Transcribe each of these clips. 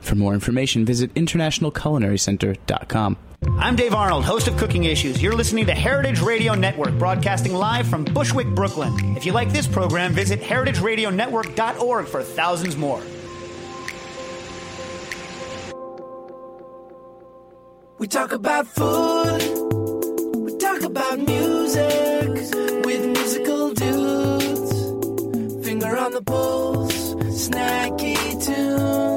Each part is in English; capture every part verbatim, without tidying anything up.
For more information, visit international culinary center dot com. I'm Dave Arnold, host of Cooking Issues. You're listening to Heritage Radio Network, broadcasting live from Bushwick, Brooklyn. If you like this program, visit heritage radio network dot org for thousands more. We talk about food, we talk about music, with musical dudes, finger on the pulse, Snacky Tunes.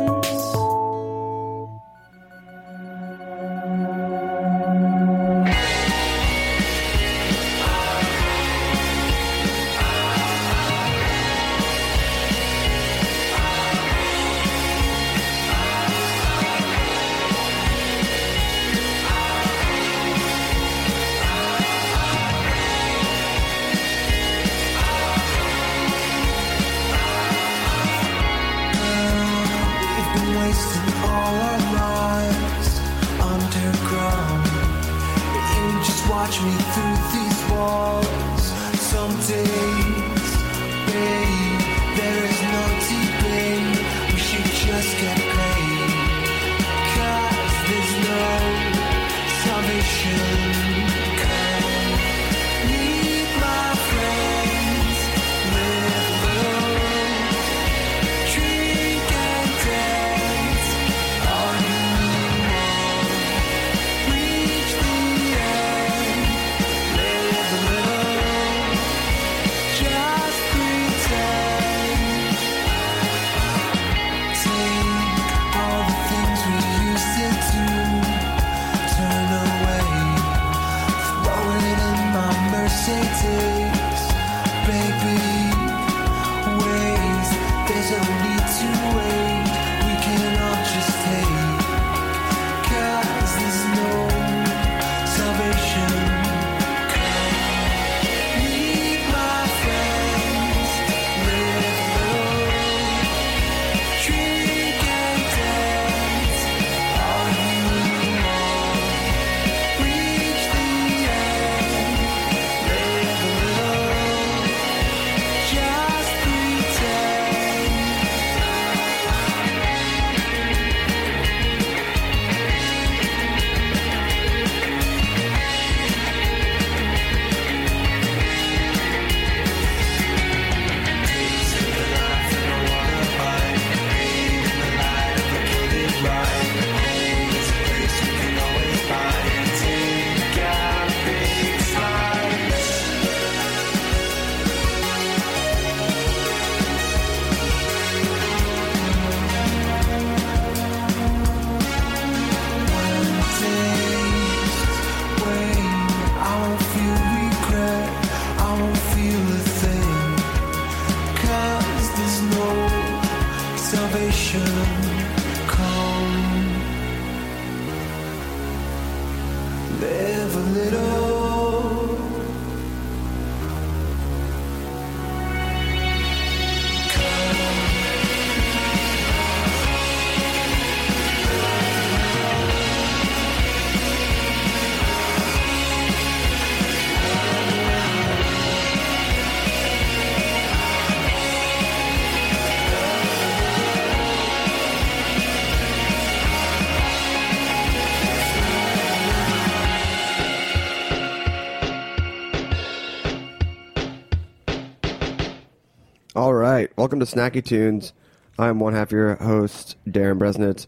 All right. Welcome to Snacky Tunes. I'm one half your host, Darren Bresnitz.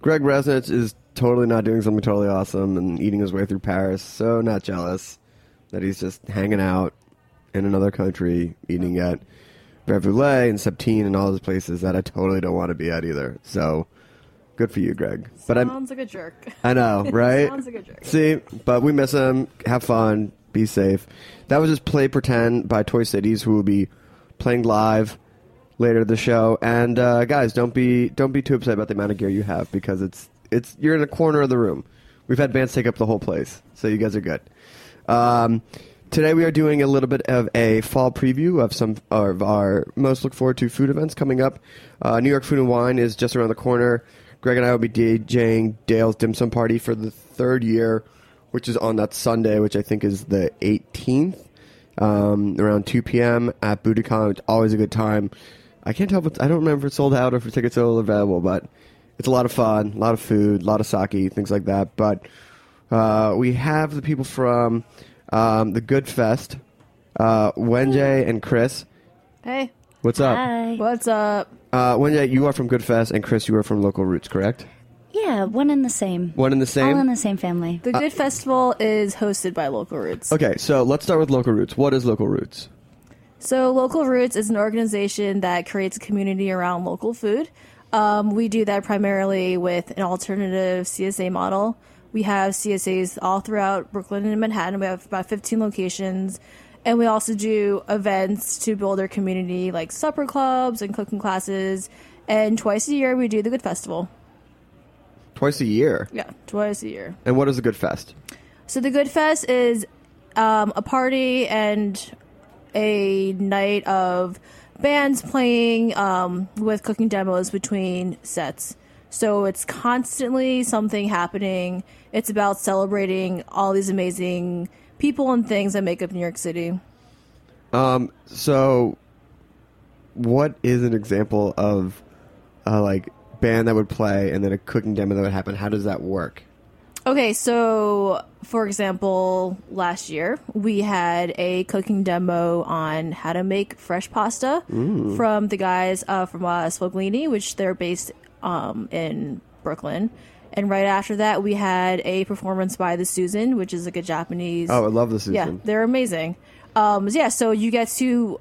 Greg Bresnitz is totally not doing something totally awesome and eating his way through Paris, so not jealous that he's just hanging out in another country, eating at Vert Voulet and Septine and all those places that I totally don't want to be at either. So good for you, Greg. Sounds but I'm, like a jerk. I know, right? Sounds like a jerk. See, but we miss him. Have fun. Be safe. That was just Play Pretend by Toy Cities, who will be playing live later the show. And uh, guys, don't be don't be too upset about the amount of gear you have, because it's it's you're in a corner of the room. We've had bands take up the whole place, so you guys are good. Um, today we are doing a little bit of a fall preview of some of our most look forward to food events coming up. Uh, New York Food and Wine is just around the corner. Greg and I will be DJing Dale's Dim Sum Party for the third year, which is on that Sunday, which I think is the eighteenth, um, around two p.m. at Budokan. It's always a good time. I can't tell if it's, I don't remember if it's sold out or if tickets still available, but it's a lot of fun, a lot of food, a lot of sake, things like that. But uh, we have the people from um, the Good Fest, uh, Wen-Jay and Kris. Hey. What's up? Hi. What's up? Uh, Wen-Jay, you are from Good Fest, and Kris, you are from Local Roots, correct? Yeah, one in the same. One in the same? All in the same family. The Good uh, Festival is hosted by Local Roots. Okay, so let's start with Local Roots. What is Local Roots? So Local Roots is an organization that creates a community around local food. Um, we do that primarily with an alternative C S A model. We have C S As all throughout Brooklyn and Manhattan. We have about fifteen locations. And we also do events to build our community, like supper clubs and cooking classes. And twice a year, we do the Good Festival. Twice a year? Yeah, twice a year. And what is the Good Fest? So the Good Fest is um, a party and a night of bands playing um, with cooking demos between sets. So it's constantly something happening. It's about celebrating all these amazing people and things that make up New York City. Um, so what is an example of a like band that would play and then a cooking demo that would happen? How does that work? Okay, so for example, last year we had a cooking demo on how to make fresh pasta Ooh. from the guys uh, from uh, Sfoglini, which they're based um, in Brooklyn. And right after that, we had a performance by The Susan, which is like a Japanese... Oh, I love The Susan. Yeah, they're amazing. Um, yeah, so you get to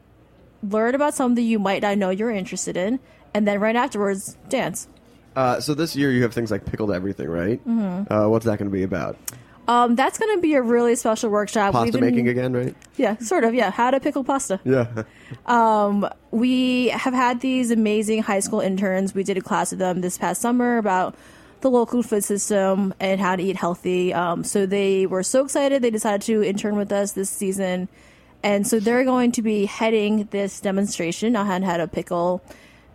learn about something you might not know you're interested in, and then right afterwards, dance. Uh, so this year, you have things like Pickled Everything, right? Mm-hmm. Uh, what's that going to be about? Um, that's going to be a really special workshop. Pasta been, making again, right? Yeah, sort of, yeah. How to pickle pasta. Yeah. um, we have had these amazing high school interns. We did a class with them this past summer about the local food system and how to eat healthy. Um, so they were so excited they decided to intern with us this season, and so they're going to be heading this demonstration on how to pickle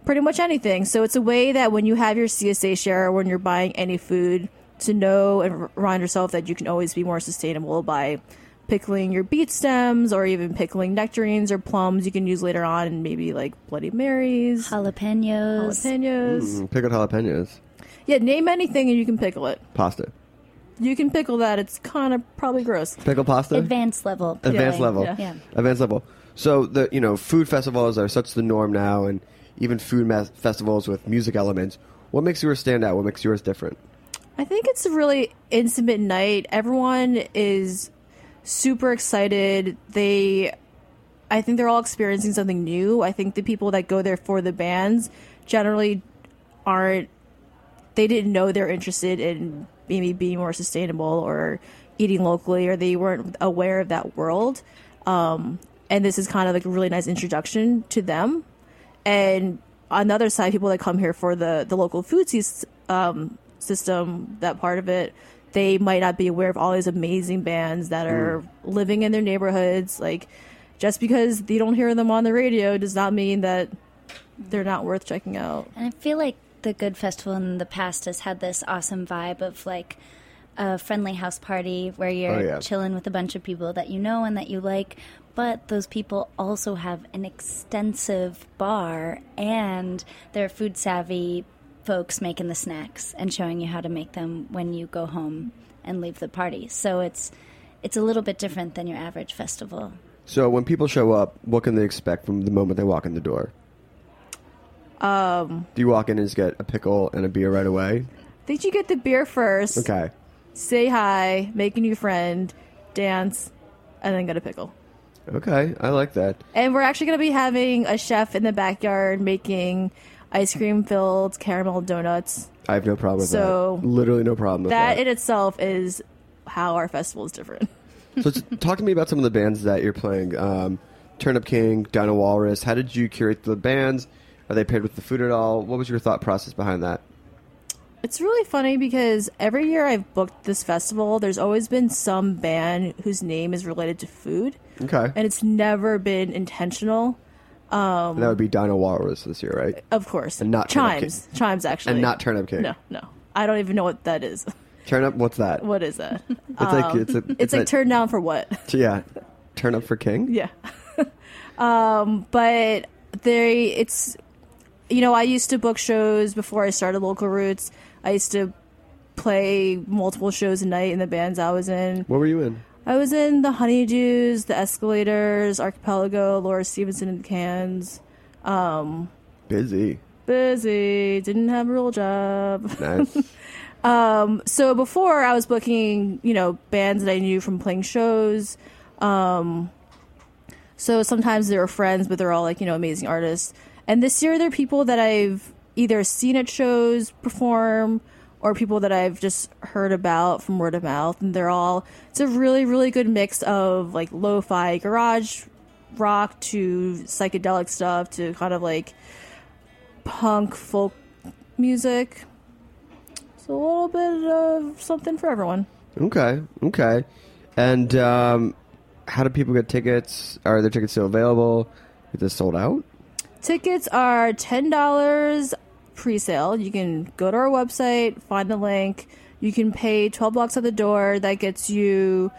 pretty much anything. So it's a way that when you have your C S A share or when you're buying any food, to know and remind yourself that you can always be more sustainable by pickling your beet stems or even pickling nectarines or plums you can use later on, and maybe like Bloody Marys, jalapenos, jalapenos, mm, pickled jalapenos. Yeah, name anything and you can pickle it. Pasta. You can pickle that. It's kind of probably gross. Pickle pasta? Advanced level. Advanced yeah. level. Yeah. yeah. Advanced level. So, the you know, food festivals are such the norm now, and even food mas- festivals with music elements. What makes yours stand out? What makes yours different? I think it's a really intimate night. Everyone is super excited. They, I think they're all experiencing something new. I think the people that go there for the bands generally aren't They didn't know they're interested in maybe being more sustainable or eating locally, or they weren't aware of that world. Um, and this is kind of like a really nice introduction to them. And on the other side, people that come here for the, the local food um, system, that part of it, they might not be aware of all these amazing bands that are mm. living in their neighborhoods. Like, just because you don't hear them on the radio does not mean that they're not worth checking out. And I feel like the Good Festival in the past has had this awesome vibe of like a friendly house party where you're oh, yeah. chilling with a bunch of people that you know and that you like, but those people also have an extensive bar and they're food savvy folks making the snacks and showing you how to make them when you go home and leave the party. So it's it's a little bit different than your average festival. So when people show up, what can they expect from the moment they walk in the door? Um, Do you walk in and just get a pickle and a beer right away? I think you get the beer first. Okay. Say hi, make a new friend, dance, and then get a pickle. Okay, I like that. And we're actually going to be having a chef in the backyard making ice cream-filled caramel donuts. I have no problem with so that. Literally no problem with that. That in itself is how our festival is different. So talk to me about some of the bands that you're playing. Um, Turnip King, Dino Walrus. How did you curate the bands? Are they paired with the food at all? What was your thought process behind that? It's really funny because every year I've booked this festival, there's always been some band whose name is related to food. Okay. And it's never been intentional. Um, that would be Dino Walrus this year, right? Of course. And not Chimes. Chimes, actually. And not Turnip King. No, no. I don't even know what that is. Turnip, what's that? What is that? It's um, like, it's a, it's it's like, like turn down for what? Yeah. Turn up for King? Yeah. um, but they, it's, you know, I used to book shows before I started Local Roots. I used to play multiple shows a night in the bands I was in. What were you in? I was in the Honeydews, the Escalators, Archipelago, Laura Stevenson and the Cans. Um, busy. Busy. Didn't have a real job. Nice. um, so before I was booking, you know, bands that I knew from playing shows. Um, so sometimes they were friends, but they're all like, you know, amazing artists. And this year, they're people that I've either seen at shows perform or people that I've just heard about from word of mouth. And they're all, it's a really, really good mix of like lo-fi garage rock to psychedelic stuff to kind of like punk folk music. It's a little bit of something for everyone. Okay. Okay. And um, how do people get tickets? Are their tickets still available? Is this sold out? Tickets are ten dollars pre-sale. You can go to our website, find the link. You can pay twelve bucks at the door. That gets you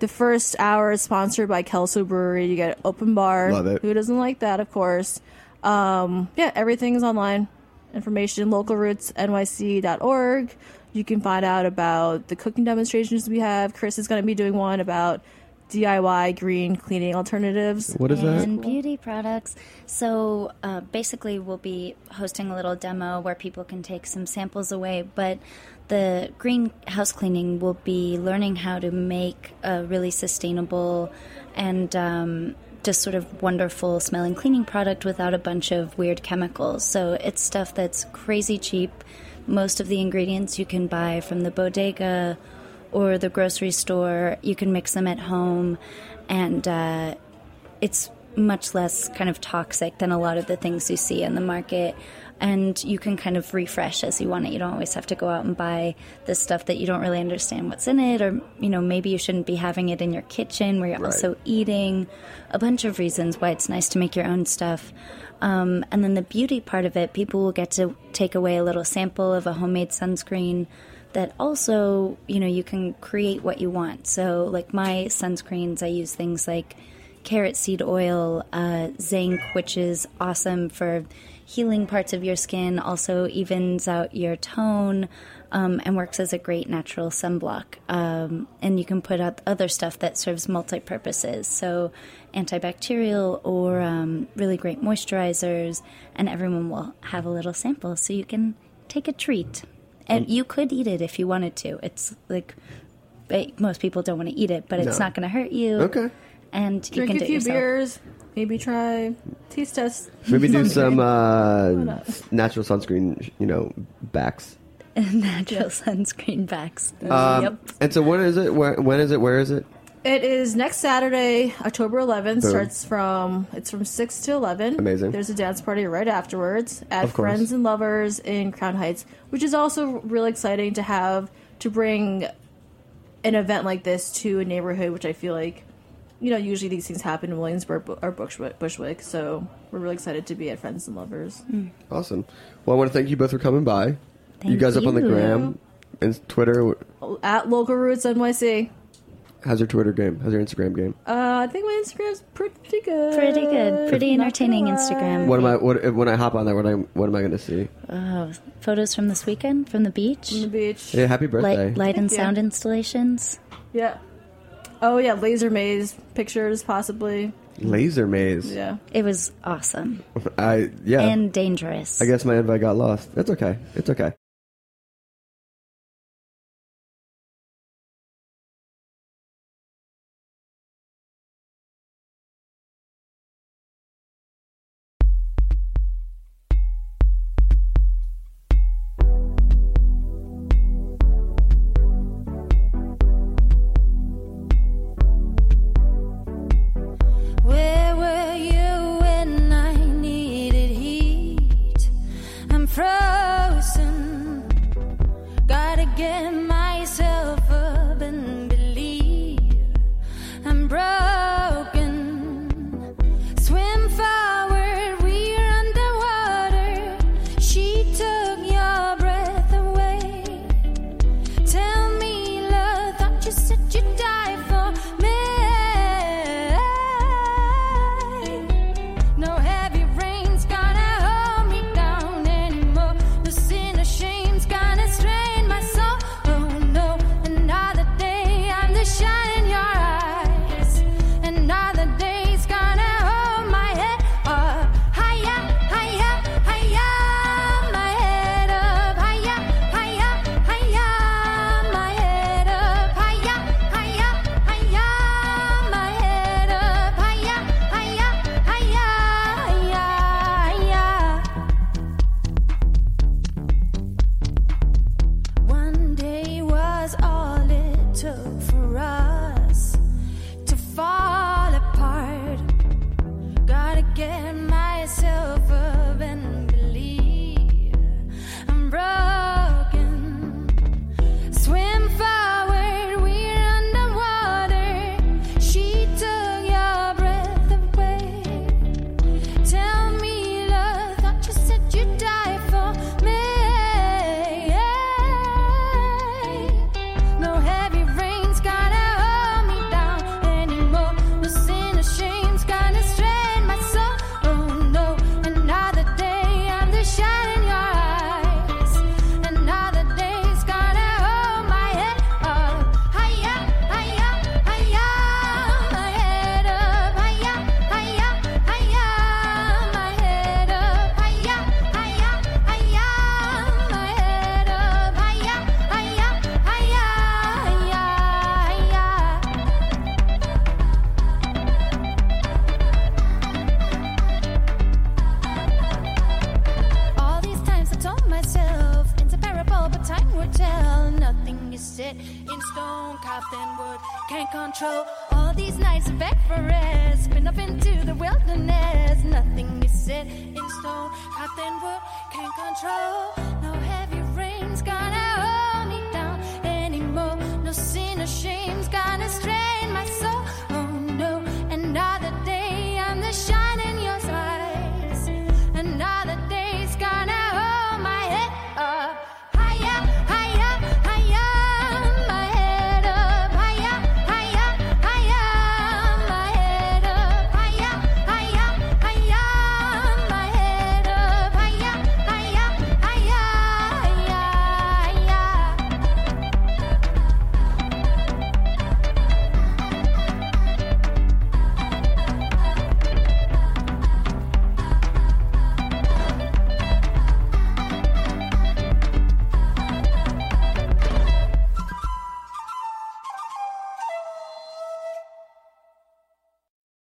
the first hour is sponsored by Kelso Brewery. You get an open bar. Love it. Who doesn't like that, of course? Um, yeah, everything's online. Information, local roots N Y C dot org. You can find out about the cooking demonstrations we have. Kris is going to be doing one about D I Y green cleaning alternatives. What is that? And beauty products. So uh, basically we'll be hosting a little demo where people can take some samples away, but the green house cleaning will be learning how to make a really sustainable and um, just sort of wonderful smelling cleaning product without a bunch of weird chemicals. So it's stuff that's crazy cheap. Most of the ingredients you can buy from the bodega or the grocery store. You can mix them at home, and uh, it's much less kind of toxic than a lot of the things you see in the market, and you can kind of refresh as you want it. You don't always have to go out and buy this stuff that you don't really understand what's in it, or, you know, maybe you shouldn't be having it in your kitchen where you're right. also eating. A bunch of reasons why it's nice to make your own stuff. Um, and then the beauty part of it, people will get to take away a little sample of a homemade sunscreen that also, you know, you can create what you want. So, like my sunscreens, I use things like carrot seed oil, uh, zinc, which is awesome for healing parts of your skin, also evens out your tone, um, and works as a great natural sunblock. Um, and you can put up other stuff that serves multi-purposes, so antibacterial or um, really great moisturizers, and everyone will have a little sample so you can take a treat. And you could eat it if you wanted to. It's like most people don't want to eat it, but it's no. not going to hurt you. Okay. And you drink can do it yourself. Drink a few beers. Maybe try taste test. Maybe do some uh, natural sunscreen, you know, backs. Natural sunscreen backs. Um, yep. And so when is it? Where, when is it? Where is it? It is next Saturday, October eleventh. Boom. Starts from, it's from six to eleven. Amazing. There's a dance party right afterwards at Friends and Lovers in Crown Heights, which is also really exciting to have, to bring an event like this to a neighborhood, which I feel like, you know, usually these things happen in Williamsburg or Bushwick. So we're really excited to be at Friends and Lovers. Mm. Awesome. Well, I want to thank you both for coming by. Thank you. Guys you. Up on the gram and Twitter. At Local Roots N Y C. How's your Twitter game? How's your Instagram game? Uh, I think my Instagram's pretty good. Pretty good. Pretty entertaining Instagram. What am I? What when I hop on there? What I? What am I going to see? Oh, photos from this weekend, from the beach. From the beach. Yeah, happy birthday! Light, light and sound installations. Yeah. Oh, yeah, laser maze pictures, possibly. Laser maze? Yeah. It was awesome. I Yeah. And dangerous. I guess my invite got lost. It's okay. It's okay.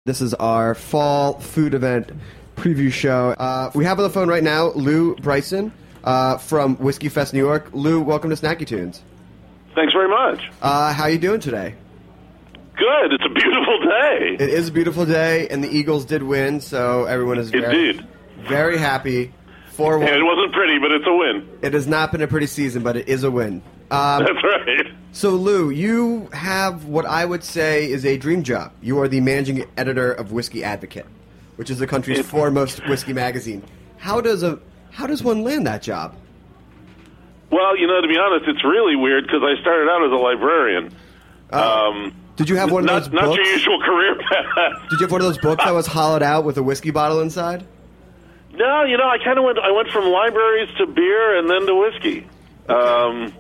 This is our fall food event preview show. Uh, we have on the phone right now Lew Bryson uh, from WhiskyFest New York. Lew, welcome to Snacky Tunes. Thanks very much. Uh, how are you doing today? Good. It's a beautiful day. It is a beautiful day, and the Eagles did win, so everyone is very, Indeed. very happy. four one And it wasn't pretty, but it's a win. It has not been a pretty season, but it is a win. Um, That's right. So, Lew, you have what I would say is a dream job. You are the managing editor of Whisky Advocate, which is the country's it's, foremost whiskey magazine. How does a how does one land that job? Well, you know, to be honest, it's really weird because I started out as a librarian. Uh, um, did you have one not, of those? Not books? Your usual career path. Did you have one of those books that was hollowed out with a whiskey bottle inside? No, you know, I kind of went. I went from libraries to beer and then to whiskey. Okay. Um,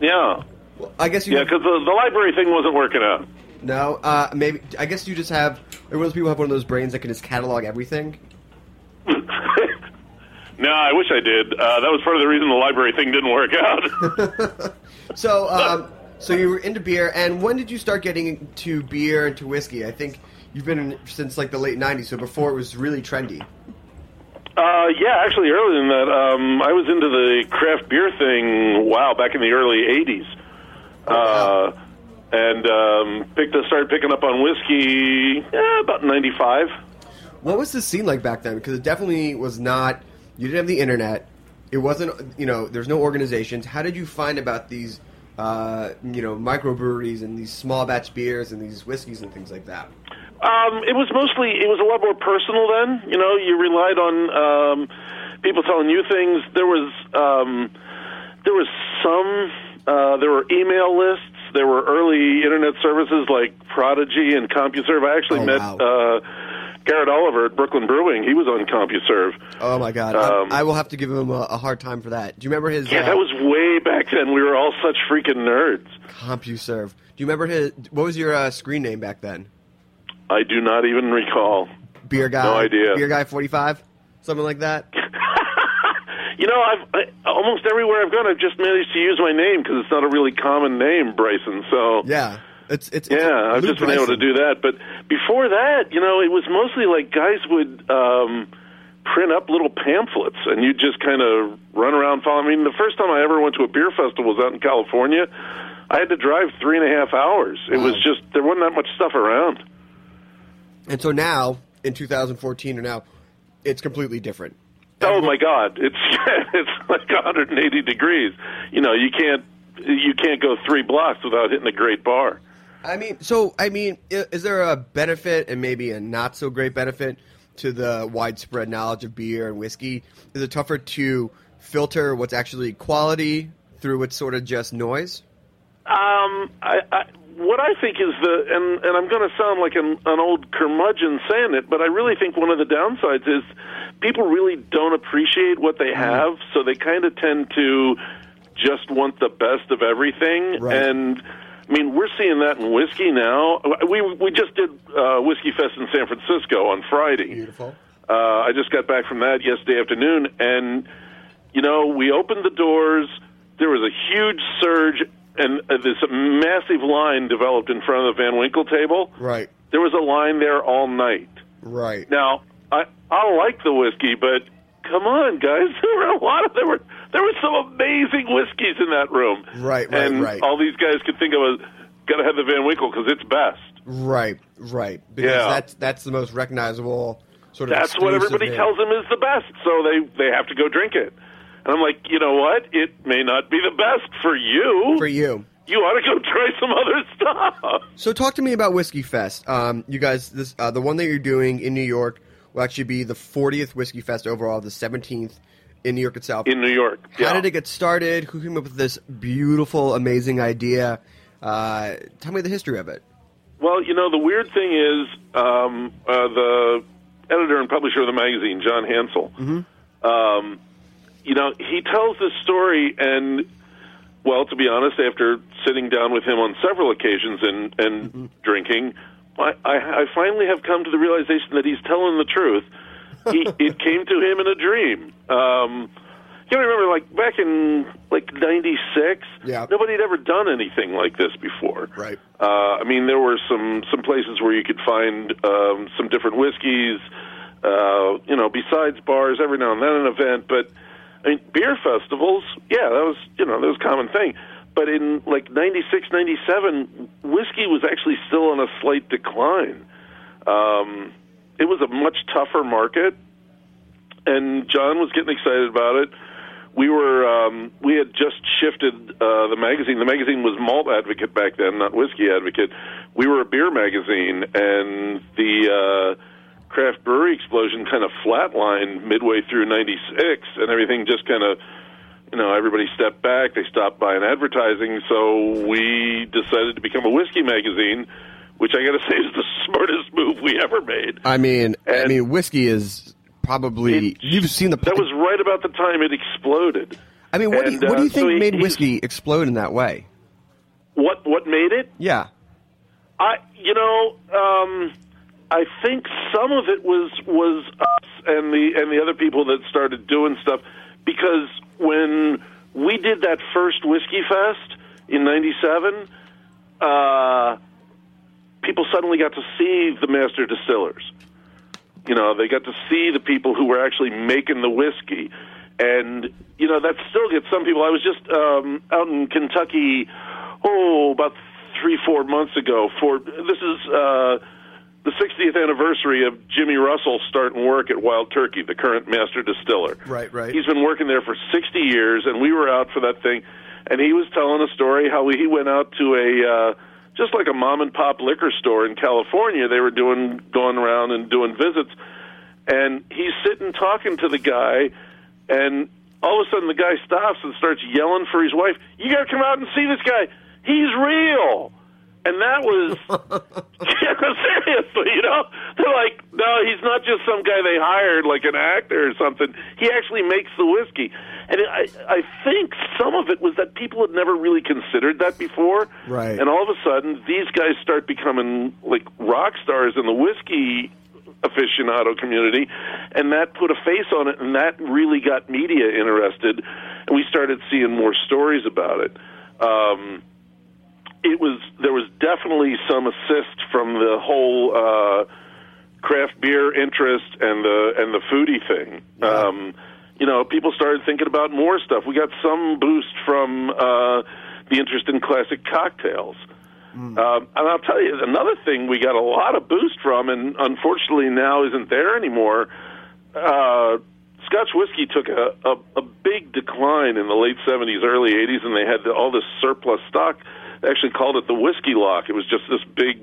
yeah. Well, I guess you yeah, because the, the library thing wasn't working out. No? Uh, maybe. I guess you just have... Everyone's people have one of those brains that can just catalog everything? No, I wish I did. Uh, that was part of the reason the library thing didn't work out. So, um, so you were into beer, and when did you start getting into beer and to whiskey? I think you've been in since, like, the late nineties, so before it was really trendy. Uh, yeah, actually, earlier than that, um, I was into the craft beer thing, wow, back in the early eighties. Oh, wow. Uh, and um, picked a, started picking up on whiskey eh, about ninety-five. What was the scene like back then? Because it definitely was not... You didn't have the internet. It wasn't, you know, there's no organizations. How did you find about these, uh, you know, microbreweries and these small batch beers and these whiskeys and things like that? Um, it was mostly, it was a lot more personal then. You know, you relied on um, people telling you things. There was, um, there was some, uh, there were email lists. There were early internet services like Prodigy and CompuServe. I actually oh, met... Wow. Uh, Garrett Oliver at Brooklyn Brewing, he was on CompuServe. Oh, my God. Um, I, I will have to give him a, a hard time for that. Do you remember his... Yeah, uh, that was way back then. We were all such freaking nerds. CompuServe. Do you remember his... What was your uh, screen name back then? I do not even recall. Beer Guy? No idea. Beer Guy forty-five? Something like that? You know, I've I, almost everywhere I've gone, I've just managed to use my name because it's not a really common name, Bryson, so... Yeah. It's, it's, yeah, it's I've just been able to do that. But before that, you know, it was mostly like guys would um, print up little pamphlets, and you'd just kind of run around following. I mean, the first time I ever went to a beer festival was out in California. I had to drive three and a half hours. It wow. was just, there wasn't that much stuff around. And so now, in two thousand fourteen or now, it's completely different. Oh, my God. It's, it's like one hundred eighty degrees. You know, you can't, you can't go three blocks without hitting a great bar. I mean, so, I mean, is there a benefit and maybe a not-so-great benefit to the widespread knowledge of beer and whiskey? Is it tougher to filter what's actually quality through what's sort of just noise? Um, I, I, what I think is the, and, and I'm going to sound like an, an old curmudgeon saying it, but I really think one of the downsides is people really don't appreciate what they have, mm. so they kind of tend to just want the best of everything, right. and... I mean, we're seeing that in whiskey now. We we just did uh, Whiskey Fest in San Francisco on Friday. Beautiful. Uh, I just got back from that yesterday afternoon, and, you know, we opened the doors. There was a huge surge, and uh, this massive line developed in front of the Van Winkle table. Right. There was a line there all night. Right. Now, I, I like the whiskey, but come on, guys. There were a lot of there were there were some amazing whiskeys in that room. Right, right, and right. All these guys could think of was gotta have the Van Winkle because it's best. Right, right. Because yeah. that's that's the most recognizable sort of. That's what everybody name. tells them is the best, so they they have to go drink it. And I'm like, you know what? It may not be the best for you. For you. You ought to go try some other stuff. So talk to me about Whiskey Fest. Um, you guys, this uh, the one that you're doing in New York. Will actually be the fortieth Whiskey Fest overall, the seventeenth in New York itself. In New York, yeah. How did it get started? Who came up with this beautiful, amazing idea? Uh, tell me the history of it. Well, you know, the weird thing is um, uh, the editor and publisher of the magazine, John Hansel, mm-hmm. um, you know, he tells this story and, well, to be honest, after sitting down with him on several occasions and, and mm-hmm. drinking, I, I finally have come to the realization that he's telling the truth. He, it came to him in a dream. Um, you know, remember, like, back in, like, ninety-six, yeah. nobody had ever done anything like this before. Right. Uh, I mean, there were some, some places where you could find um, some different whiskeys, uh, you know, besides bars, every now and then an event. But, I mean, beer festivals, yeah, that was, you know, that was a common thing. But in, like, ninety-six, ninety-seven, whiskey was actually still on a slight decline. Um, it was a much tougher market, and John was getting excited about it. We were um, we had just shifted uh, the magazine. The magazine was Malt Advocate back then, not Whisky Advocate. We were a beer magazine, and the uh, craft brewery explosion kind of flatlined midway through ninety-six, and everything just kind of... You know, everybody stepped back. They stopped buying advertising, so we decided to become a whiskey magazine, which I got to say is the smartest move we ever made. I mean, and I mean, whiskey is probably it, you've seen the that was right about the time it exploded. I mean, what, and, do, you, what do you think uh, so he, made whiskey explode in that way? What what made it? Yeah. I, you know, um, I think some of it was was us and the and the other people that started doing stuff, because when we did that first Whiskey Fest in ninety-seven, uh, people suddenly got to see the master distillers. You know, they got to see the people who were actually making the whiskey. And, you know, that still gets some people. I was just um, out in Kentucky, oh, about three, four months ago. For this is uh, the sixtieth anniversary of Jimmy Russell starting work at Wild Turkey, the current master distiller. Right, right. He's been working there for sixty years, and we were out for that thing. And he was telling a story how he went out to a... Uh, just like a mom-and-pop liquor store in California, they were doing going around and doing visits. And he's sitting talking to the guy, and all of a sudden the guy stops and starts yelling for his wife, "You got to come out and see this guy. He's real." And that was, yeah, seriously, you know? They're like, no, he's not just some guy they hired, like an actor or something. He actually makes the whiskey. And I, I think some of it was that people had never really considered that before. Right. And all of a sudden, these guys start becoming like rock stars in the whiskey aficionado community, and that put a face on it, and that really got media interested, and we started seeing more stories about it. Um It was there was definitely some assist from the whole uh, craft beer interest and the and the foodie thing. Yeah. Um, you know, people started thinking about more stuff. We got some boost from uh, the interest in classic cocktails. Mm. Um, and I'll tell you another thing we got a lot of boost from, and unfortunately now isn't there anymore. Uh, Scotch whiskey took a, a, a big decline in the late seventies, early eighties, and they had the, all this surplus stock. Actually called it the whiskey lock. It was just this big,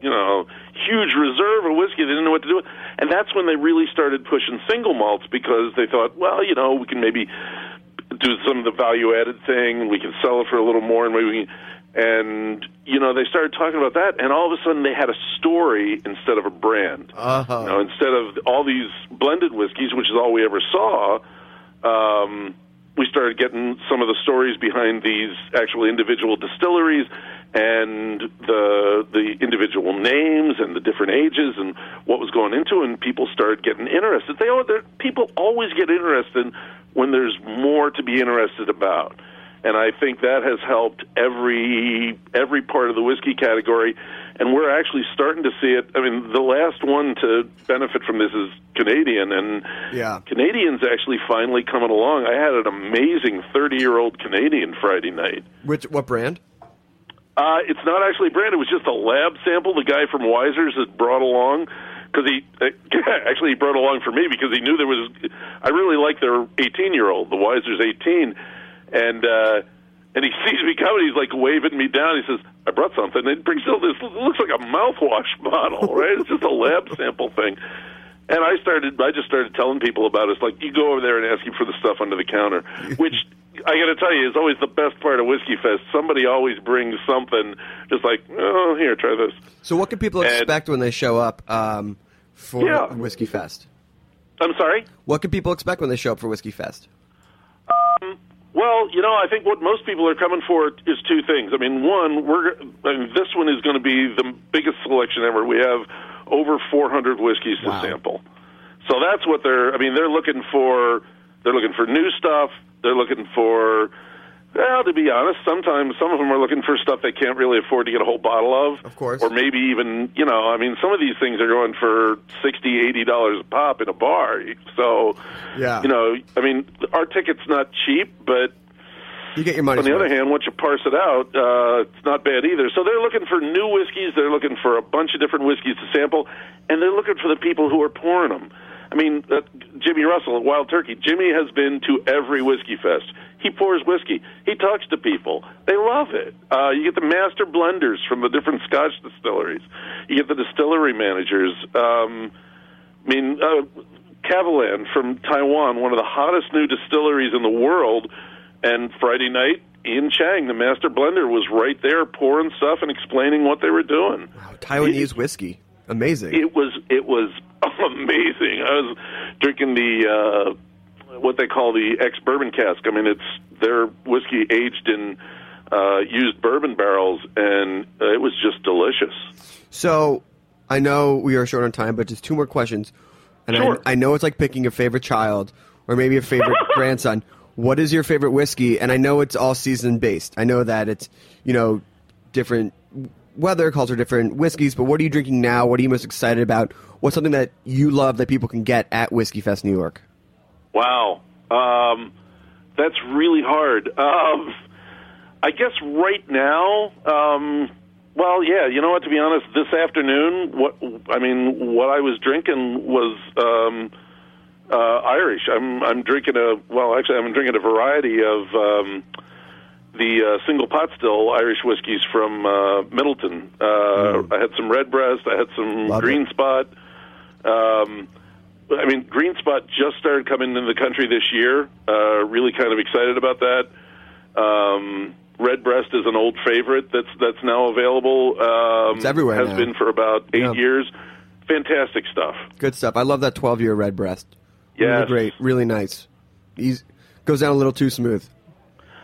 you know, huge reserve of whiskey. They didn't know what to do with. And that's when they really started pushing single malts, because they thought, well, you know, we can maybe do some of the value-added thing, and we can sell it for a little more, and maybe we can... And, you know, they started talking about that, and all of a sudden they had a story instead of a brand. Uh-huh. You know, instead of all these blended whiskeys, which is all we ever saw, um... we started getting some of the stories behind these actual individual distilleries and the the individual names and the different ages and what was going into it, and people started getting interested. They all, people always get interested when there's more to be interested about. And I think that has helped every every part of the whiskey category, and we're actually starting to see it. I mean, the last one to benefit from this is Canadian, and yeah. Canadians actually finally coming along. I had an amazing thirty-year-old Canadian Friday night. Which what brand? Uh, it's not actually a brand. It was just a lab sample the guy from Wiser's had brought along. Because he actually he brought along for me because he knew there was. I really like their eighteen-year-old, the Wiser's eighteen. And uh, and he sees me coming. He's like waving me down. He says, "I brought something." And he brings all this. It looks like a mouthwash bottle, right? It's just a lab sample thing. And I started. I just started telling people about it. It's like you go over there and ask him for the stuff under the counter, which I got to tell you is always the best part of Whiskey Fest. Somebody always brings something. Just like, oh, here, try this. So, what can people and, expect when they show up um, for yeah. Whiskey Fest? I'm sorry. What can people expect when they show up for Whiskey Fest? Um, Well, you know, I think what most people are coming for is two things. I mean, one, we're I mean, this one is going to be the biggest selection ever. We have over four hundred whiskeys to wow. sample, so that's what they're. I mean, they're looking for. They're looking for new stuff. They're looking for. Well, to be honest, sometimes some of them are looking for stuff they can't really afford to get a whole bottle of. Of course, or maybe even you know, I mean, some of these things are going for sixty dollars, eighty dollars a pop in a bar. So, yeah, you know, I mean, our ticket's not cheap, but you get your money. On the other hand, once you parse it out, uh, it's not bad either. So they're looking for new whiskeys. They're looking for a bunch of different whiskeys to sample, and they're looking for the people who are pouring them. I mean, uh, Jimmy Russell at Wild Turkey. Jimmy has been to every Whiskey Fest. He pours whiskey. He talks to people. They love it. Uh, you get the master blenders from the different Scotch distilleries. You get the distillery managers. Um, I mean, uh, Kavalan from Taiwan, one of the hottest new distilleries in the world. And Friday night, Ian Chang, the master blender, was right there pouring stuff and explaining what they were doing. Wow, Taiwanese it, whiskey. Amazing. It was it was amazing. I was drinking the uh, what they call the ex-bourbon cask. I mean, it's their whiskey aged in uh, used bourbon barrels, and it was just delicious. So I know we are short on time, but just two more questions. And sure. I, I know it's like picking your favorite child or maybe your favorite grandson. What is your favorite whiskey? And I know it's all season based. I know that it's, you know, different weather calls for different whiskeys, but what are you drinking now? What are you most excited about? What's something that you love that people can get at WhiskyFest New York? Wow. Um, that's really hard. Um, I guess right now, um, well, yeah, you know what, to be honest, this afternoon, what I mean, what I was drinking was um, uh, Irish. I'm, I'm drinking a, well, actually, I'm drinking a variety of um, the uh, single pot still Irish whiskeys from uh, Middleton. Uh, mm. I had some Redbreast. I had some Love Green it. Spot. Um, I mean, Green Spot just started coming into the country this year. Uh, really kind of excited about that. Um, Redbreast is an old favorite that's that's now available. Um, it's everywhere Has now. Been for about eight yeah. years. Fantastic stuff. Good stuff. I love that twelve-year Redbreast. Yeah, really great. Really nice. Easy. Goes down a little too smooth.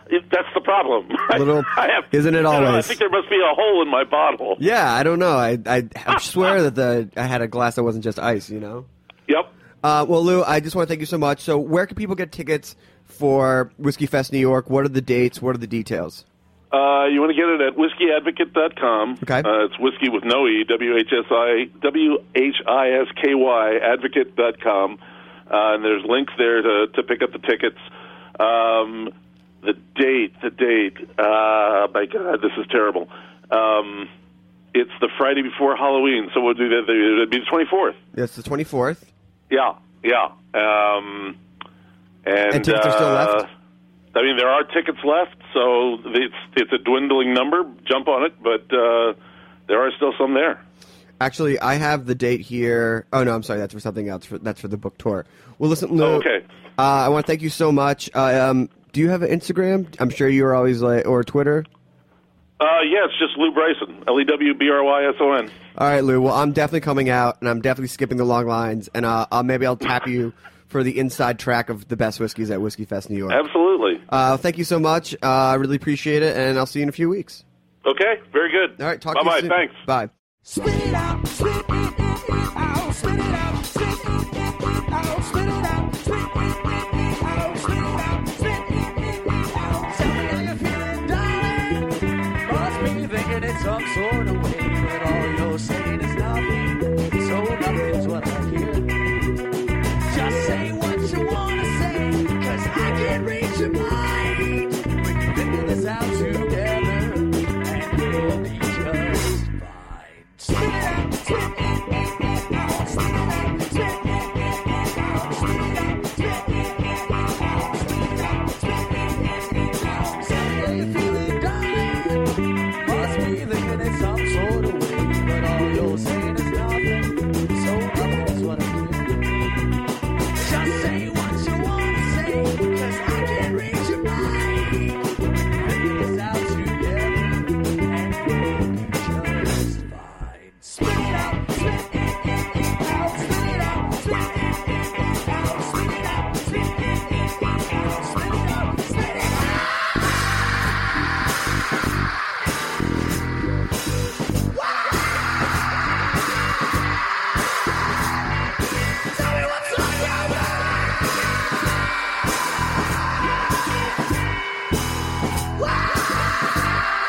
It, that's the problem. Little, I have, isn't it always? I, I think there must be a hole in my bottle. Yeah, I don't know. I I, I swear that the I had a glass that wasn't just ice, you know? Yep. Uh, well, Lew, I just want to thank you so much. So where can people get tickets for WhiskyFest New York? What are the dates? What are the details? Uh, you want to get it at whisky advocate dot com. Okay. Uh, it's whiskey with no E, W H S I W H I S K Y, advocate dot com. Uh, and there's links there to, to pick up the tickets. Um, the date, the date, uh, my God, this is terrible. Um, it's the Friday before Halloween, so we'll do that. It would be the twenty-fourth. That's the twenty-fourth. Yeah, yeah. Um, and, and tickets uh, are still left? I mean, there are tickets left, so it's it's a dwindling number. Jump on it, but uh, there are still some there. Actually, I have the date here. Oh, no, I'm sorry. That's for something else. For, that's for the book tour. Well, listen, Lew, oh, okay. uh, I want to thank you so much. Uh, um, do you have an Instagram? I'm sure you're always like, or Twitter? Uh, yeah, it's just Lew Bryson, L E W B R Y S O N. All right, Lew. Well, I'm definitely coming out, and I'm definitely skipping the long lines, and uh, I'll, maybe I'll tap you for the inside track of the best whiskeys at WhiskyFest New York. Absolutely. Uh, thank you so much. Uh, I really appreciate it, and I'll see you in a few weeks. Okay, very good. All right, talk Bye-bye, to you soon. Thanks. Bye. Spit it out, spit it out, spit it out, spit it out, spit it out, spit it out, spit it out, spit it out. Tell me how you feeling, darling. Must be thinking it's some sort of way, but all you're saying is nothing. So nothing's what I hear. Just say what you wanna say, 'cause I can't reach your mind. We can figure this out together, and we'll be just fine. Spit it out, spit it out, spit it out, spit it out, spit it out, spit it out, spit it out, spit it out. Say how you feeling, darling. Must be living in some sort of way, but all you're saying is nothing. So nothing is what I do. Just say what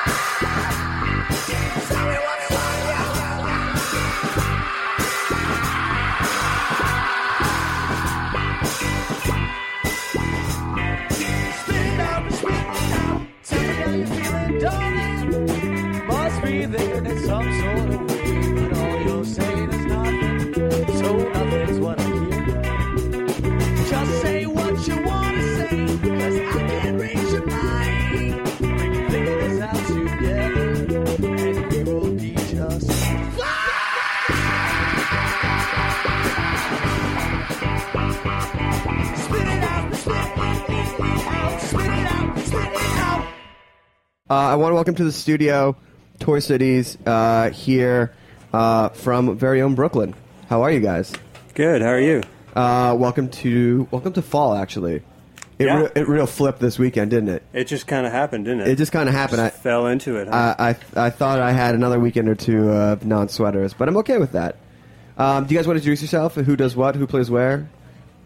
you want to say, 'cause I can't reach your mind. Figure this out together, and we'll be just fine. Spit it out, spit it out, spit it out, spit it out, spit it out, spit it out, spit it out, spit it out. Tell me what's on your mind. Tell me what's on your mind. Darling, must be thinking in some sort of way, but all you're saying is nothing, so nothing's what I hear. Just say what you want to say, 'cause I can't reach your mind. We can figure this out together, and we will be just fine. Spit it out, spit it out, spit it out, spit it out. Uh, I want to welcome to the studio, Toy Cities, uh, here uh, from very own Brooklyn. How are you guys? Good. How are you? Uh, welcome to welcome to fall, actually. It yeah. re- it real flipped this weekend, didn't it? It just kind of happened, didn't it? It just kind of happened. Just I fell into it. Huh? I, I I thought I had another weekend or two of non-sweaters, but I'm okay with that. Um, do you guys want to introduce yourself? Who does what? Who plays where?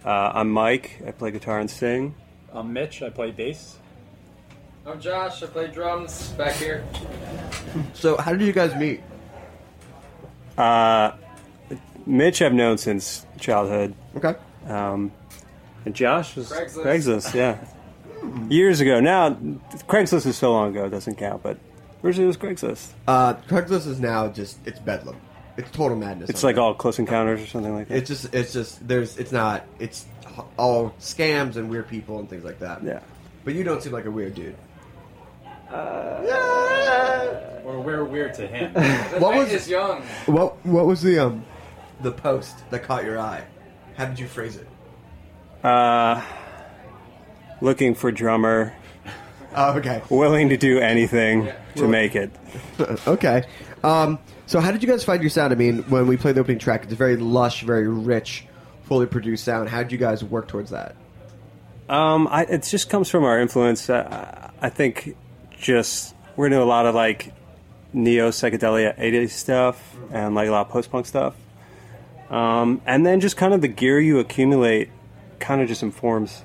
Uh, I'm Mike. I play guitar and sing. I'm Mitch. I play bass. I'm Josh. I play drums back here. So, how did you guys meet? Uh, Mitch I've known since childhood. Okay. Um, and Josh was Craigslist. Craigslist, yeah. Years ago. Now, Craigslist is so long ago, it doesn't count, but originally it was Craigslist. Uh, Craigslist is now just, it's bedlam. It's total madness. It's like there. All Close Encounters or something like that. It's just, it's just, there's, it's not, it's all scams and weird people and things like that. Yeah. But you don't seem like a weird dude. Uh, yeah. Or we're weird to him. What was just young? What What was the um, the post that caught your eye? How did you phrase it? Uh, looking for drummer. Oh, okay. Willing to do anything yeah. to willing. make it. Okay. Um. So, how did you guys find your sound? I mean, when we played the opening track, it's a very lush, very rich, fully produced sound. How did you guys work towards that? Um, I, it just comes from our influence. Uh, I think just we're into a lot of like neo psychedelia eighties stuff and like a lot of post punk stuff. Um, and then just kind of the gear you accumulate kind of just informs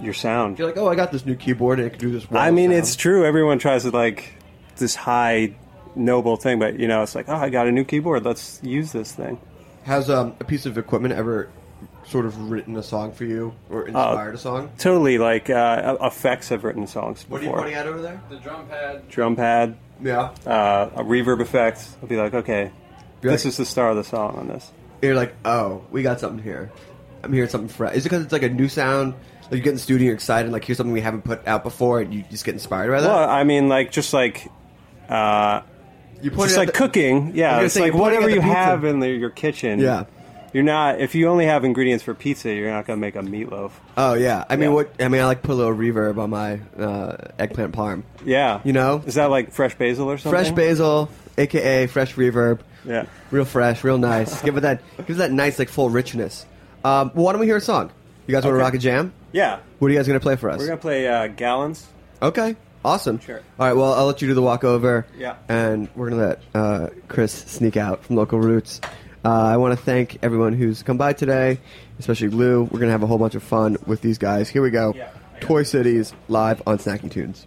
your sound. You're like, oh, I got this new keyboard and it can do this. I mean, sound. It's true. Everyone tries to like this high noble thing, but you know, it's like, oh, I got a new keyboard. Let's use this thing. Has um, a piece of equipment ever sort of written a song for you or inspired uh, a song? Totally. Like, uh, effects have written songs before. What are you pointing at over there? The drum pad. Drum pad. Yeah. Uh, a reverb effect. I'll be like, okay, You're this like, is the star of the song on this. You're like, oh, we got something here. I'm hearing something fresh. Is it because it's like a new sound? Like you get in the studio, you're excited, and like here's something we haven't put out before, and you just get inspired by that? Well, I mean, like, just like... Uh, you just like the, cooking. Yeah, it's like whatever you pizza. have in the, your kitchen. Yeah. You're not, if you only have ingredients for pizza, you're not going to make a meatloaf. Oh, yeah. I mean, yeah. what? I mean, I like put a little reverb on my uh, eggplant parm. Yeah. You know? Is that like fresh basil or something? Fresh basil, a k a fresh reverb. Yeah. Real fresh, real nice. Give it that give it that nice, like, full richness. Um, well, why don't we hear a song? You guys want to okay. rock a jam? Yeah. What are you guys going to play for us? We're going to play uh, Gallons. Okay. Awesome. Sure. All right, well, I'll let you do the walkover. Yeah. And we're going to let uh, Kris sneak out from Local Roots. Uh, I want to thank everyone who's come by today, especially Lew. We're going to have a whole bunch of fun with these guys. Here we go. Yeah, Toy Cities live on Snacky Tunes.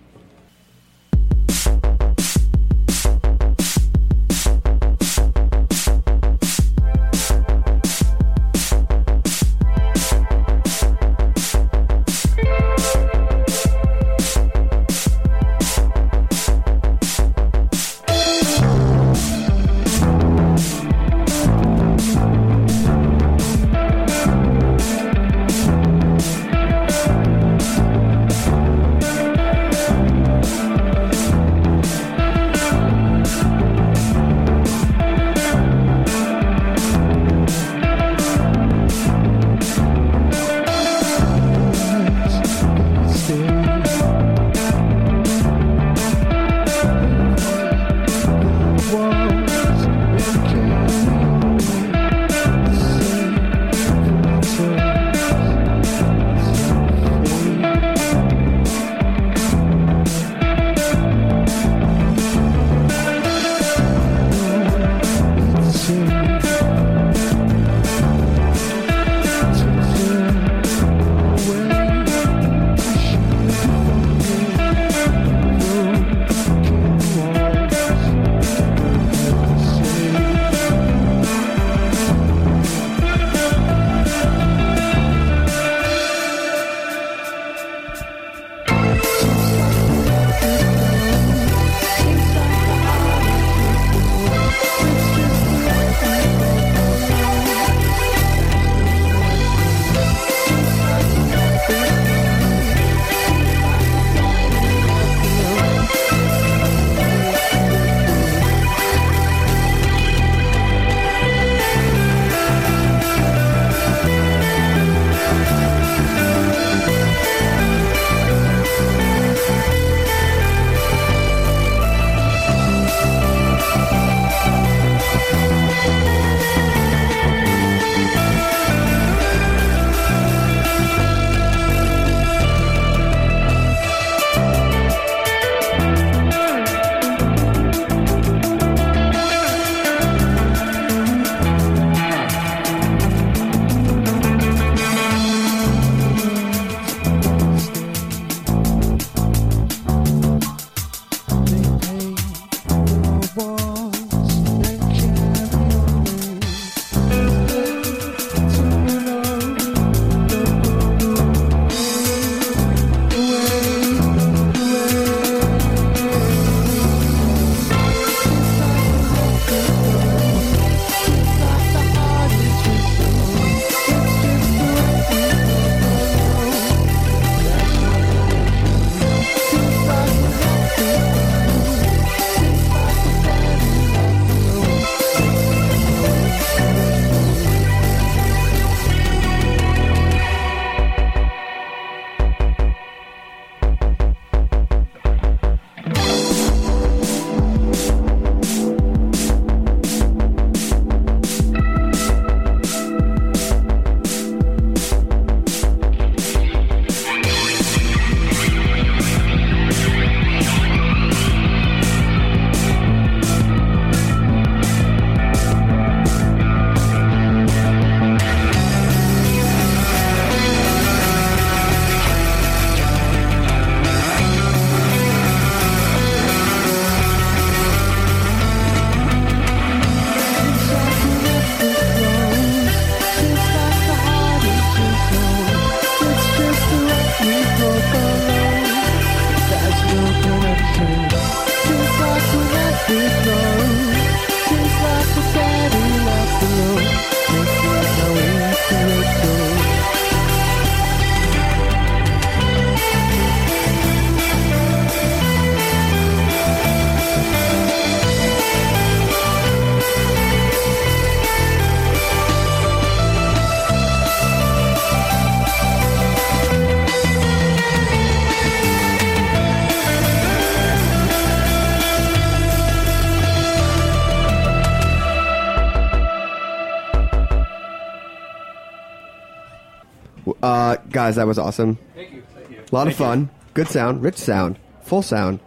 Uh, guys, that was awesome. Thank you. Thank you. A lot Thank of fun. You. Good sound. Rich sound. Full sound.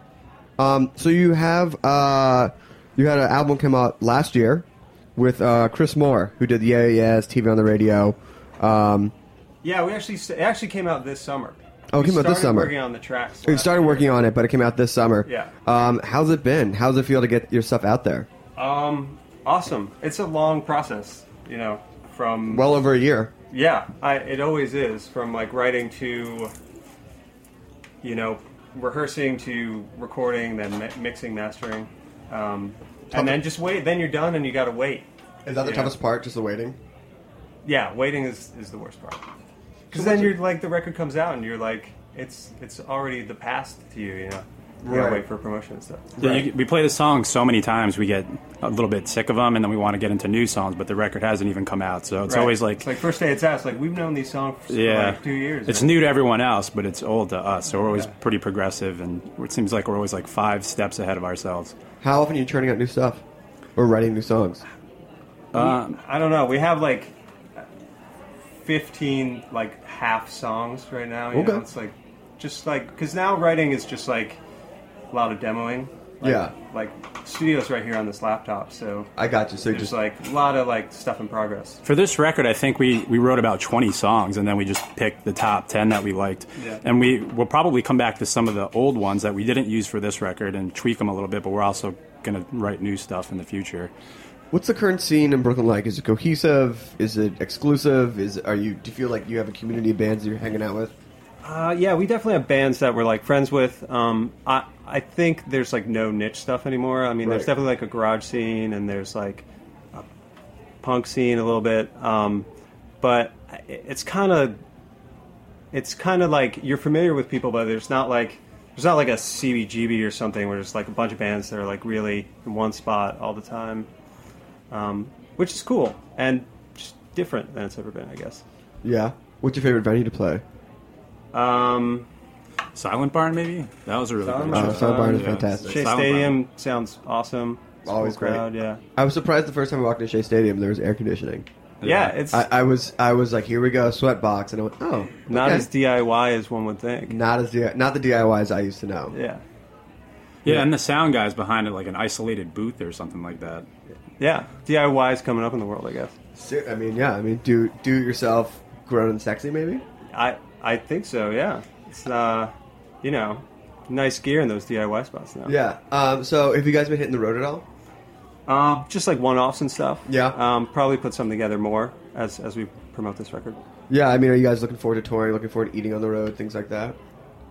Um, so you have uh, you had an album come out last year with uh, Chris Moore, who did the Yeah Yeahs, T V on the Radio. Um, yeah, we actually it actually came out this summer. Oh, it came out this summer. We started working on the tracks. We started working on it, but it came out this summer. Yeah. Um, how's it been? How's it feel to get your stuff out there? Um, awesome. It's a long process, you know, from well over a year. Yeah, I, it always is, from like writing to, you know, rehearsing to recording, then mi- mixing, mastering, um, and then just wait. Then you're done, and you gotta wait. Is that the toughest part? Just the waiting? Yeah, waiting is, is the worst part. Because then you're like, the record comes out, and you're like, it's it's already the past to you, you know. You gotta wait for promotion and stuff. Yeah, right. you, we play the songs so many times, we get a little bit sick of them, and then we want to get into new songs, but the record hasn't even come out, so it's right. always like... It's like first day it's out, it's like, we've known these songs for yeah. like two years. It's right? new to everyone else, but it's old to us, so we're always yeah. pretty progressive, and it seems like we're always like five steps ahead of ourselves. How often are you churning out new stuff? Or writing new songs? Uh, we, I don't know. We have like fifteen, like, half songs right now. You okay. know, it's like, just like... Because now writing is just like... a lot of demoing, like, yeah. Like studio's right here on this laptop, so I got you. So there's just like a lot of like stuff in progress. For this record, I think we, we wrote about twenty songs, and then we just picked the top ten that we liked, yeah. and we will probably come back to some of the old ones that we didn't use for this record and tweak them a little bit. But we're also going to write new stuff in the future. What's the current scene in Brooklyn like? Is it cohesive? Is it exclusive? Is are you do you feel like you have a community of bands that you're hanging out with? Uh, yeah, we definitely have bands that we're like friends with. Um, I I think there's like no niche stuff anymore. I mean, right. there's definitely like a garage scene, and there's like a punk scene a little bit. Um, but it's kind of it's kind of like you're familiar with people, but there's not like there's not like a C B G B or something where there's like a bunch of bands that are like really in one spot all the time, um, which is cool and just different than it's ever been, I guess. Yeah. What's your favorite venue to play? Um, Silent Barn, maybe? That was a really Silent good show. Oh, Silent Barn is yeah. fantastic. Shea Silent Stadium Barn. Sounds awesome. It's always cool crowd, great. Yeah. I was surprised the first time I walked into Shea Stadium there was air conditioning. Yeah, yeah it's. I, I was I was like, here we go, sweat box, and I went, oh, okay. Not as D I Y as one would think. Not as not the D I Ys I used to know. Yeah. Yeah, yeah. And the sound guy's behind it, like an isolated booth or something like that. Yeah, D I Y's coming up in the world, I guess. Ser- I mean, yeah, I mean, do do it yourself, grown and sexy, maybe. I. I think so, yeah. It's, uh, you know, nice gear in those D I Y spots now. Yeah. Um, so have you guys been hitting the road at all? Um, just like one-offs and stuff. Yeah. Um, probably put something together more as as we promote this record. Yeah, I mean, are you guys looking forward to touring, looking forward to eating on the road, things like that?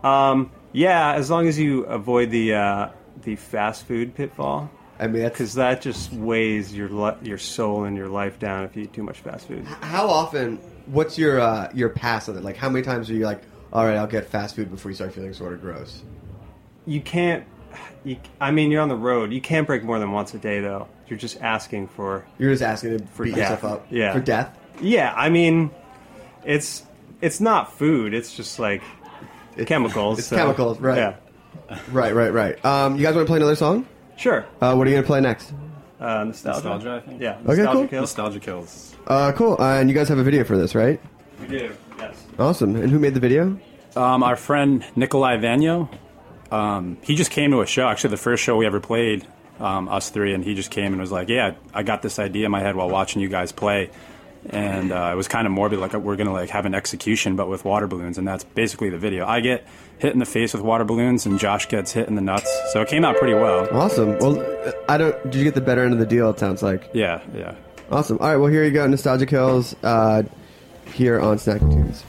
Um, yeah, as long as you avoid the uh, the fast food pitfall. I mean, because that just weighs your li- your soul and your life down if you eat too much fast food. How often... What's your uh, your pass on it? Like, how many times are you like, all right, I'll get fast food before you start feeling sort of gross? You can't. You, I mean, you're on the road. You can't break more than once a day, though. You're just asking for. You're just asking to beat yourself up. Yeah. For death. Yeah, I mean, it's it's not food. It's just like it, chemicals. It's so. Chemicals, right? Yeah. Right, right, right. Um, you guys want to play another song? Sure. Uh, what are you gonna play next? Uh, nostalgia. nostalgia, I think. Yeah. Nostalgia okay, cool. Kills. Nostalgia kills. Uh, cool. Uh, and you guys have a video for this, right? We do. Yes. Awesome. And who made the video? Um, our friend Nikolai Vanyo. Um, he just came to a show. Actually, the first show we ever played, um, us three, and he just came and was like, "Yeah, I got this idea in my head while watching you guys play," and uh, it was kind of morbid. Like we're gonna like have an execution, but with water balloons, and that's basically the video. I get hit in the face with water balloons, and Josh gets hit in the nuts. So it came out pretty well. Awesome. Well, I don't. Did you get the better end of the deal? It sounds like. Yeah. Yeah. Awesome. All right, well, here you go. Nostalgia Kills uh, here on Snacky Tunes.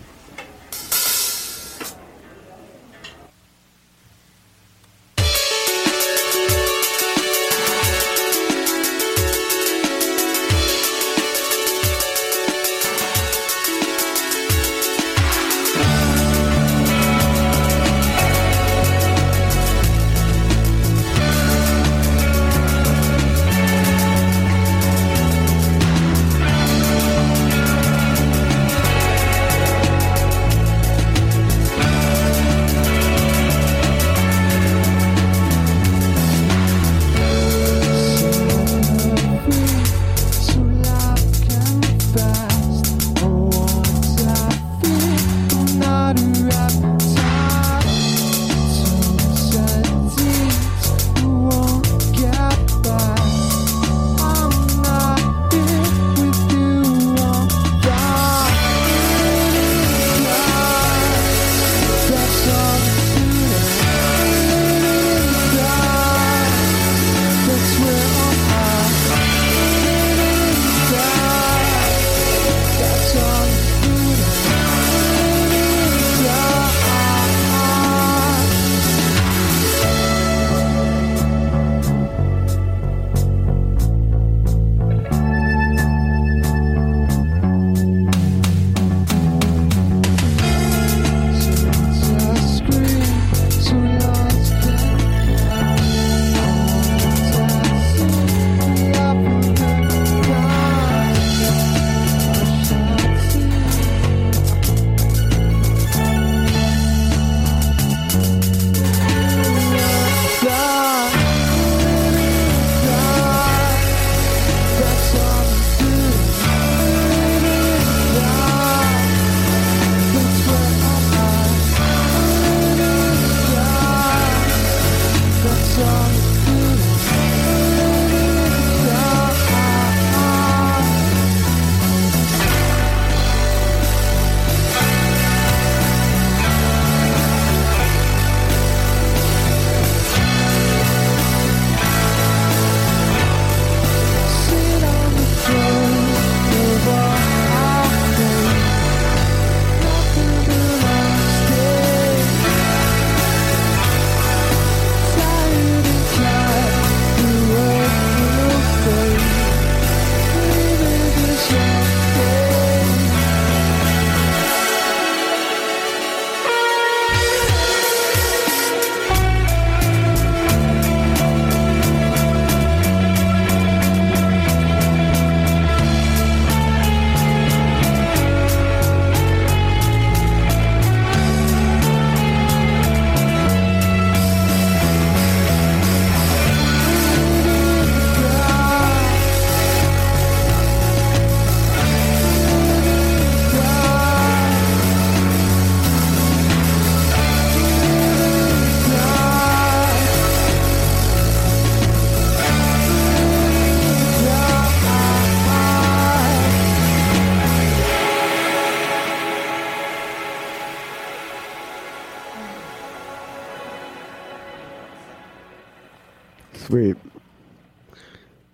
Sweet.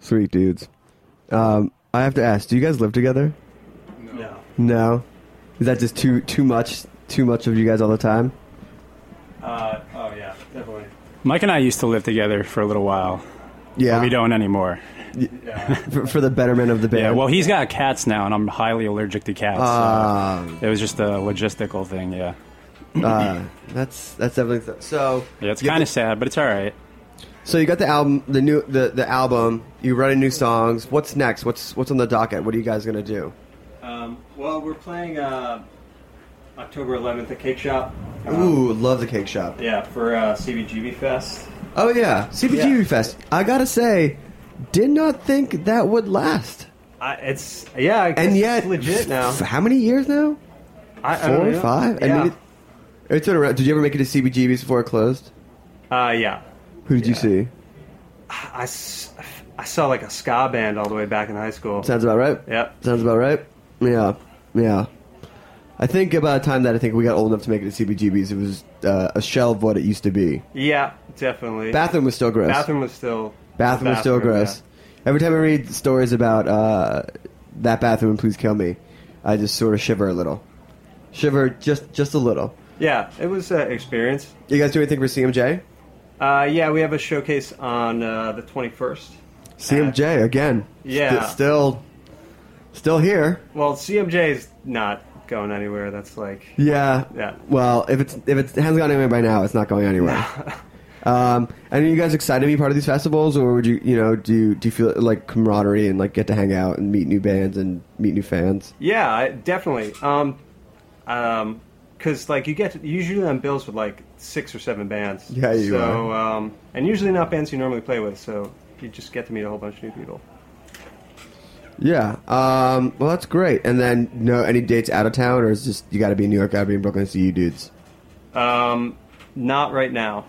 Sweet dudes. Um, I have to ask, do you guys live together? No. No? Is that just too too much too much of you guys all the time? Uh, oh, yeah, definitely. Mike and I used to live together for a little while. Yeah. But we don't anymore. Yeah. for, for the betterment of the band. Yeah, well, he's got cats now, and I'm highly allergic to cats. Uh, so it was just a logistical thing, yeah. Uh, that's that's everything. So yeah, it's kind of sad, but it's all right. So you got the album, the new the, the album. You're writing new songs. What's next? What's what's on the docket? What are you guys gonna do? Um, well, we're playing uh, October eleventh at Cake Shop. Um, Ooh, love the Cake Shop. Yeah, for uh, C B G B Fest. Oh yeah, C B G B yeah. Fest. I gotta say, did not think that would last. I, it's yeah, I guess and yet it's legit now. F- how many years now? I, Four, I don't know. Five. Yeah. I mean, it's been around. Did you ever make it to C B G B's before it closed? Uh, yeah. Who did yeah. you see? I, I saw like a ska band all the way back in high school. Sounds about right. Yep. Sounds about right. Yeah. Yeah. I think about the time that I think we got old enough to make it to C B G B's, it was uh, a shell of what it used to be. Yeah, definitely. Bathroom was still gross. Bathroom was still. Bathroom, bathroom was still gross. Yeah. Every time I read stories about uh, that bathroom, please kill me, I just sort of shiver a little. Shiver just just a little. Yeah, it was an uh, experience. You guys do anything for C M J? Uh, yeah, we have a showcase on uh, the twenty-first. C M J, at, again. Yeah. St- still still here. Well, C M J's not going anywhere. That's like... Yeah. Yeah. Well, if, it's, if it's, it hasn't gone anywhere by now, it's not going anywhere. No. um, and are you guys excited to be part of these festivals, or would you, you know, do you, do you feel like camaraderie and like get to hang out and meet new bands and meet new fans? Yeah, I, definitely. Um... um Because, like, you get to, usually on bills with, like, six or seven bands. Yeah, you so, are. Um, and usually not bands you normally play with, so you just get to meet a whole bunch of new people. Yeah. Um, well, that's great. And then, no, any dates out of town, or is just you got to be in New York, got to be in Brooklyn, so you dudes? Um, not right now.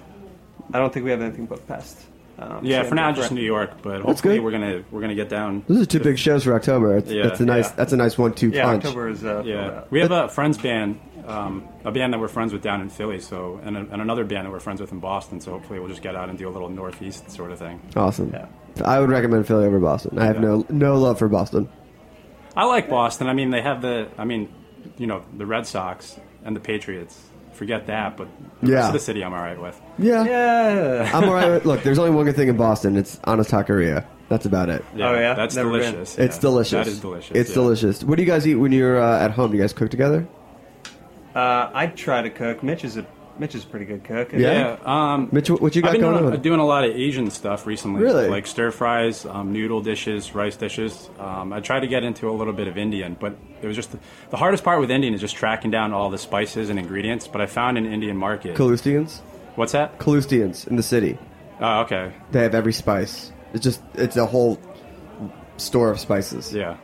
I don't think we have anything booked past. Um, yeah, so for now, just New York, but hopefully we're gonna we're gonna get down. Those are two big shows for October. It's, yeah, that's a nice yeah. that's a nice one-two yeah, punch. October is uh, yeah. We have a friends band, um, a band that we're friends with down in Philly, so and, a, and another band that we're friends with in Boston. So hopefully we'll just get out and do a little northeast sort of thing. Awesome. Yeah. I would recommend Philly over Boston. I have yeah. no no love for Boston. I like Boston. I mean, they have the I mean, you know, the Red Sox and the Patriots. Forget that, but the yeah. rest of the city I'm all right with. Yeah. yeah. I'm all right with... Look, there's only one good thing in Boston. It's honest taqueria. That's about it. Yeah, oh, yeah? That's Never delicious. Yeah. It's delicious. That is delicious. It's yeah. delicious. What do you guys eat when you're uh, at home? Do you guys cook together? Uh, I try to cook. Mitch is a Mitch is a pretty good cook. Yeah. yeah. Um, Mitch, what you got I've been going doing, on? I've been doing a lot of Asian stuff recently. Really? Like stir fries, um, noodle dishes, rice dishes. Um, I tried to get into a little bit of Indian, but it was just the, the hardest part with Indian is just tracking down all the spices and ingredients. But I found an Indian market. Kalustians? What's that? Kalustians in the city. Oh, okay. They have every spice. It's just, it's a whole store of spices. Yeah.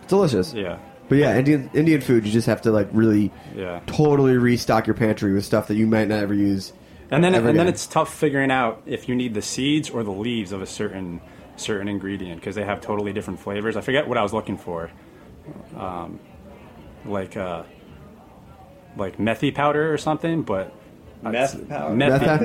It's delicious. Yeah. But yeah, Indian Indian food, you just have to like really yeah. totally restock your pantry with stuff that you might not ever use. And then and again. then it's tough figuring out if you need the seeds or the leaves of a certain certain ingredient because they have totally different flavors. I forget what I was looking for, um, like uh, like methy powder or something, but. Meth powder. Methy.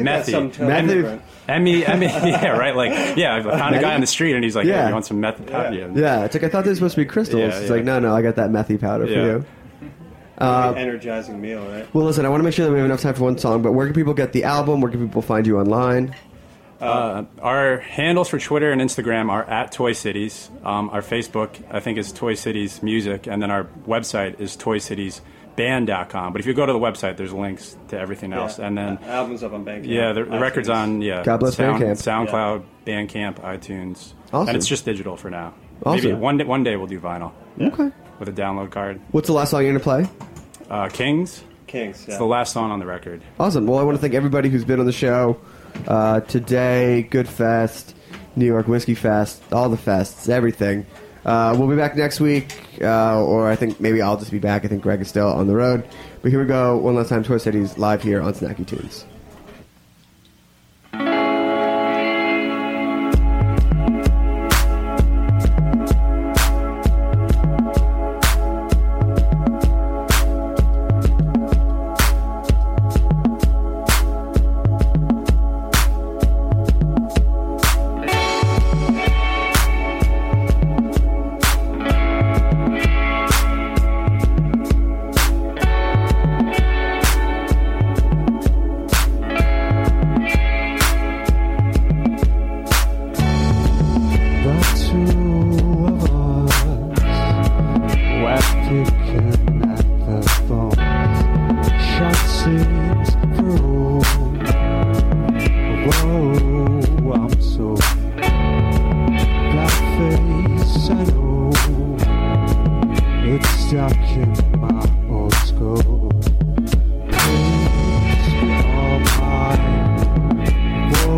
Methy. Emmy, Emmy, yeah, right? Like, yeah, I found a guy on the street and he's like, yeah, hey, you want some meth powder? Yeah. yeah, it's like, I thought this was supposed to be crystals. Yeah, yeah. It's like, no, no, I got that methy powder yeah. for you. Uh, energizing meal, right? Well, listen, I want to make sure that we have enough time for one song, but where can people get the album? Where can people find you online? Uh, our handles for Twitter and Instagram are at Toy Cities. Um, our Facebook, I think, is Toy Cities Music, and then our website is Toy Cities band dot com, but if you go to the website, there's links to everything else, yeah. and then the albums up on Bandcamp. Yeah, the, the record's on. Yeah, God bless Sound, Bandcamp, SoundCloud, yeah. Bandcamp, iTunes, awesome. And it's just digital for now. Awesome. Maybe one day, one day we'll do vinyl. Yeah. Okay, with a download card. What's the last song you're gonna play? Uh, Kings. Kings. Yeah. It's the last song on the record. Awesome. Well, I want to thank everybody who's been on the show uh, today. Good Fest, New York Whiskey Fest, all the fests, everything. Uh, we'll be back next week, uh, or I think maybe I'll just be back. I think Greg is still on the road. But here we go, one last time, Toy Cities live here on Snacky Tunes. sings through. Whoa, I'm so black-faced, I know. It's stuck in my old skull. Please be all mine. Whoa.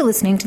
Listening to